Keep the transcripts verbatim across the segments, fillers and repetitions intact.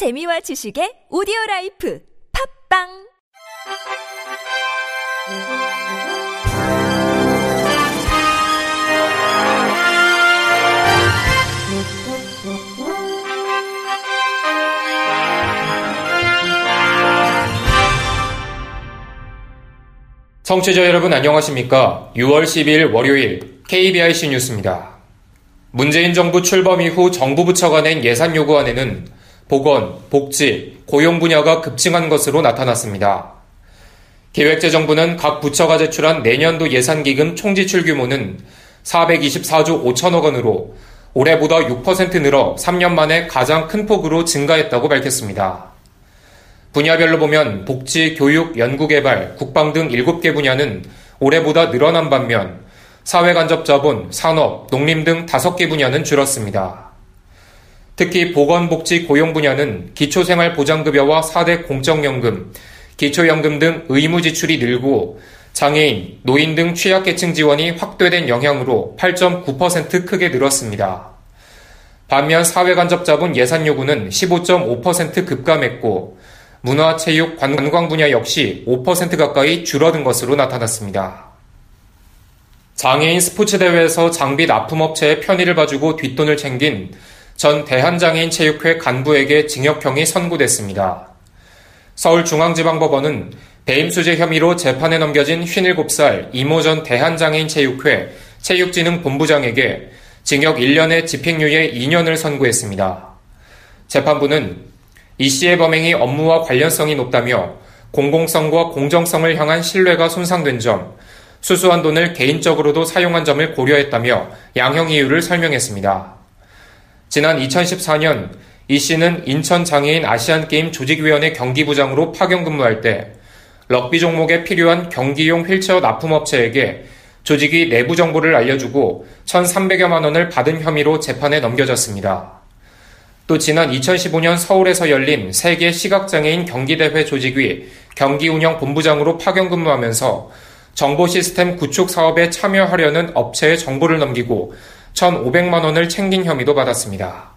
재미와 지식의 오디오라이프 팝빵! 청취자 여러분 안녕하십니까? 유월 십이일 월요일 케이비아이씨 뉴스입니다. 문재인 정부 출범 이후 정부 부처가 낸 예산 요구안에는 보건, 복지, 고용 분야가 급증한 것으로 나타났습니다. 기획재정부는 각 부처가 제출한 내년도 예산기금 총지출 규모는 사백이십사조 오천억 원으로 올해보다 육 퍼센트 늘어 삼 년 만에 가장 큰 폭으로 증가했다고 밝혔습니다. 분야별로 보면 복지, 교육, 연구개발, 국방 등 일곱 개 분야는 올해보다 늘어난 반면 사회간접자본, 산업, 농림 등 다섯 개 분야는 줄었습니다. 특히 보건, 복지, 고용 분야는 기초생활보장급여와 사 대 공적연금, 기초연금 등 의무 지출이 늘고 장애인, 노인 등 취약계층 지원이 확대된 영향으로 팔 점 구 퍼센트 크게 늘었습니다. 반면 사회간접자본 예산 요구는 십오 점 오 퍼센트 급감했고 문화, 체육, 관광 분야 역시 오 퍼센트 가까이 줄어든 것으로 나타났습니다. 장애인 스포츠 대회에서 장비 납품업체의 편의를 봐주고 뒷돈을 챙긴 전 대한장애인체육회 간부에게 징역형이 선고됐습니다. 서울중앙지방법원은 배임수재 혐의로 재판에 넘겨진 오십칠 살 이모 전 대한장애인체육회 체육진흥본부장에게 징역 일 년에 집행유예 이 년을 선고했습니다. 재판부는 이 씨의 범행이 업무와 관련성이 높다며 공공성과 공정성을 향한 신뢰가 손상된 점, 수수한 돈을 개인적으로도 사용한 점을 고려했다며 양형 이유를 설명했습니다. 지난 이천십사 년 이 씨는 인천장애인 아시안게임 조직위원회 경기부장으로 파견 근무할 때 럭비 종목에 필요한 경기용 휠체어 납품업체에게 조직이 내부 정보를 알려주고 천삼백여만 원을 받은 혐의로 재판에 넘겨졌습니다. 또 지난 이천십오 년 서울에서 열린 세계 시각장애인 경기대회 조직위 경기운영본부장으로 파견 근무하면서 정보시스템 구축 사업에 참여하려는 업체에 정보를 넘기고 천오백만 원을 챙긴 혐의도 받았습니다.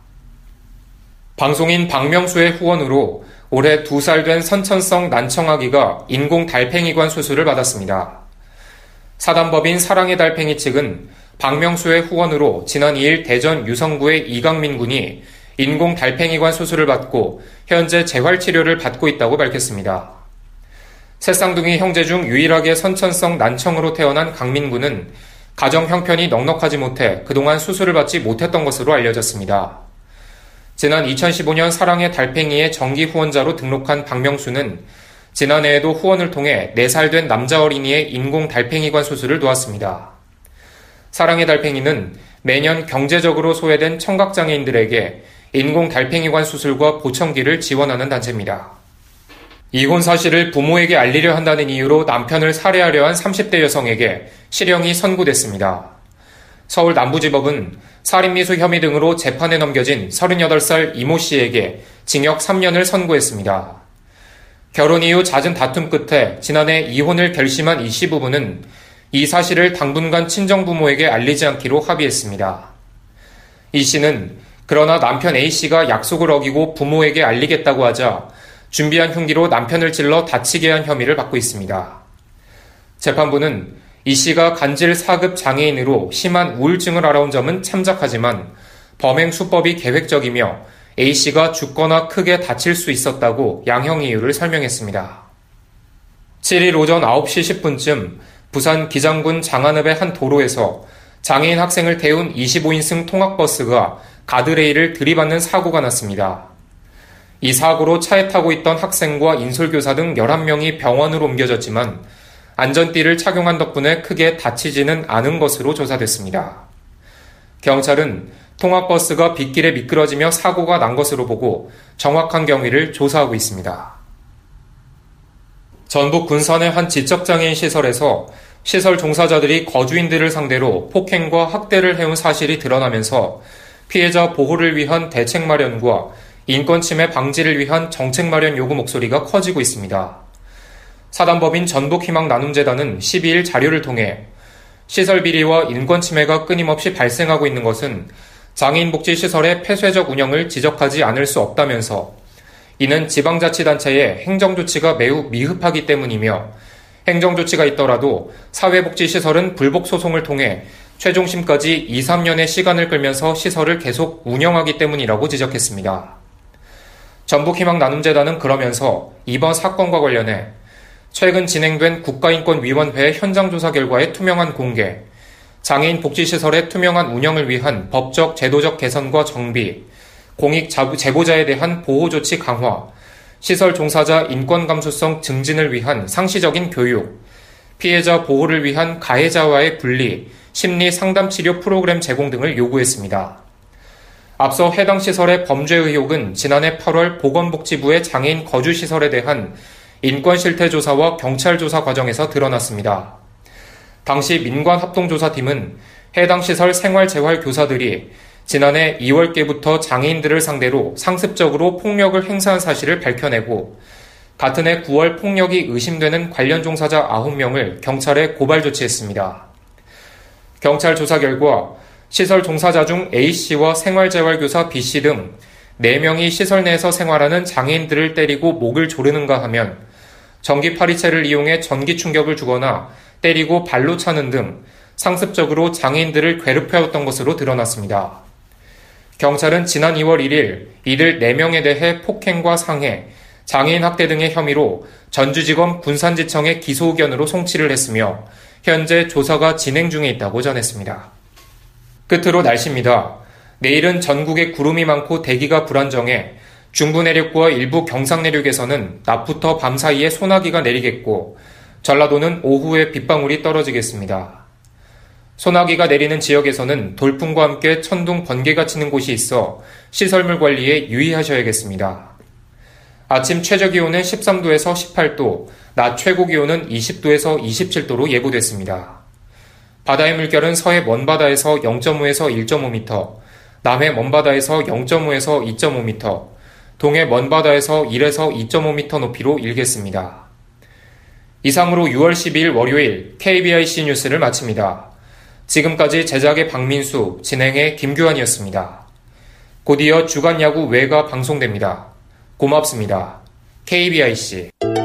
방송인 박명수의 후원으로 올해 두 살 된 선천성 난청아기가 인공 달팽이관 수술을 받았습니다. 사단법인 사랑의 달팽이 측은 박명수의 후원으로 지난 이일 대전 유성구의 이강민 군이 인공 달팽이관 수술을 받고 현재 재활치료를 받고 있다고 밝혔습니다. 셋쌍둥이 형제 중 유일하게 선천성 난청으로 태어난 강민군은 가정 형편이 넉넉하지 못해 그동안 수술을 받지 못했던 것으로 알려졌습니다. 지난 이천십오 년 사랑의 달팽이의 정기 후원자로 등록한 박명수는 지난해에도 후원을 통해 네 살 된 남자 어린이의 인공 달팽이관 수술을 도왔습니다. 사랑의 달팽이는 매년 경제적으로 소외된 청각장애인들에게 인공 달팽이관 수술과 보청기를 지원하는 단체입니다. 이혼 사실을 부모에게 알리려 한다는 이유로 남편을 살해하려 한 삼십 대 여성에게 실형이 선고됐습니다. 서울 남부지법은 살인미수 혐의 등으로 재판에 넘겨진 서른여덟 살 이모 씨에게 징역 삼 년을 선고했습니다. 결혼 이후 잦은 다툼 끝에 지난해 이혼을 결심한 이 씨 부부는 이 사실을 당분간 친정부모에게 알리지 않기로 합의했습니다. 이 씨는 그러나 남편 A씨가 약속을 어기고 부모에게 알리겠다고 하자 준비한 흉기로 남편을 찔러 다치게 한 혐의를 받고 있습니다. 재판부는 이 씨가 간질 사 급 장애인으로 심한 우울증을 알아온 점은 참작하지만 범행 수법이 계획적이며 A씨가 죽거나 크게 다칠 수 있었다고 양형 이유를 설명했습니다. 칠일 오전 아홉 시 십 분쯤 부산 기장군 장안읍의 한 도로에서 장애인 학생을 태운 이십오 인승 통학버스가 가드레일을 들이받는 사고가 났습니다. 이 사고로 차에 타고 있던 학생과 인솔교사 등 열한 명이 병원으로 옮겨졌지만 안전띠를 착용한 덕분에 크게 다치지는 않은 것으로 조사됐습니다. 경찰은 통학버스가 빗길에 미끄러지며 사고가 난 것으로 보고 정확한 경위를 조사하고 있습니다. 전북 군산의 한 지적장애인 시설에서 시설 종사자들이 거주인들을 상대로 폭행과 학대를 해온 사실이 드러나면서 피해자 보호를 위한 대책 마련과 인권침해 방지를 위한 정책 마련 요구 목소리가 커지고 있습니다. 사단법인 전북희망나눔재단은 십이일 자료를 통해 시설 비리와 인권침해가 끊임없이 발생하고 있는 것은 장애인복지시설의 폐쇄적 운영을 지적하지 않을 수 없다면서 이는 지방자치단체의 행정조치가 매우 미흡하기 때문이며 행정조치가 있더라도 사회복지시설은 불복소송을 통해 최종심까지 이, 삼 년의 시간을 끌면서 시설을 계속 운영하기 때문이라고 지적했습니다. 전북희망나눔재단은 그러면서 이번 사건과 관련해 최근 진행된 국가인권위원회의 현장조사 결과의 투명한 공개, 장애인 복지시설의 투명한 운영을 위한 법적, 제도적 개선과 정비, 공익 제보자에 대한 보호조치 강화, 시설 종사자 인권 감수성 증진을 위한 상시적인 교육, 피해자 보호를 위한 가해자와의 분리, 심리 상담 치료 프로그램 제공 등을 요구했습니다. 앞서 해당 시설의 범죄 의혹은 지난해 팔월 보건복지부의 장애인 거주시설에 대한 인권 실태 조사와 경찰 조사 과정에서 드러났습니다. 당시 민관합동조사팀은 해당 시설 생활재활교사들이 지난해 이월께부터 장애인들을 상대로 상습적으로 폭력을 행사한 사실을 밝혀내고 같은 해 구월 폭력이 의심되는 관련 종사자 아홉 명을 경찰에 고발 조치했습니다. 경찰 조사 결과 시설 종사자 중 A씨와 생활재활교사 B씨 등 네 명이 시설 내에서 생활하는 장애인들을 때리고 목을 조르는가 하면 전기 파리채를 이용해 전기 충격을 주거나 때리고 발로 차는 등 상습적으로 장애인들을 괴롭혀왔던 것으로 드러났습니다. 경찰은 지난 이월 일일 이들 네 명에 대해 폭행과 상해, 장애인 학대 등의 혐의로 전주지검 군산지청에 기소 의견으로 송치를 했으며 현재 조사가 진행 중에 있다고 전했습니다. 끝으로 날씨입니다. 내일은 전국에 구름이 많고 대기가 불안정해 중부 내륙과 일부 경상 내륙에서는 낮부터 밤 사이에 소나기가 내리겠고 전라도는 오후에 빗방울이 떨어지겠습니다. 소나기가 내리는 지역에서는 돌풍과 함께 천둥, 번개가 치는 곳이 있어 시설물 관리에 유의하셔야겠습니다. 아침 최저기온은 십삼도에서 십팔도, 낮 최고기온은 이십도에서 이십칠도로 예보됐습니다. 바다의 물결은 서해 먼바다에서 영점오에서 일점오 미터, 남해 먼바다에서 영점오에서 이점오 미터, 동해 먼바다에서 일에서 이점오 미터 높이로 일겠습니다. 이상으로 유월 십이일 월요일 케이비아이씨 뉴스를 마칩니다. 지금까지 제작의 박민수, 진행의 김규환이었습니다. 곧이어 주간야구 외가 방송됩니다. 고맙습니다. 케이비아이씨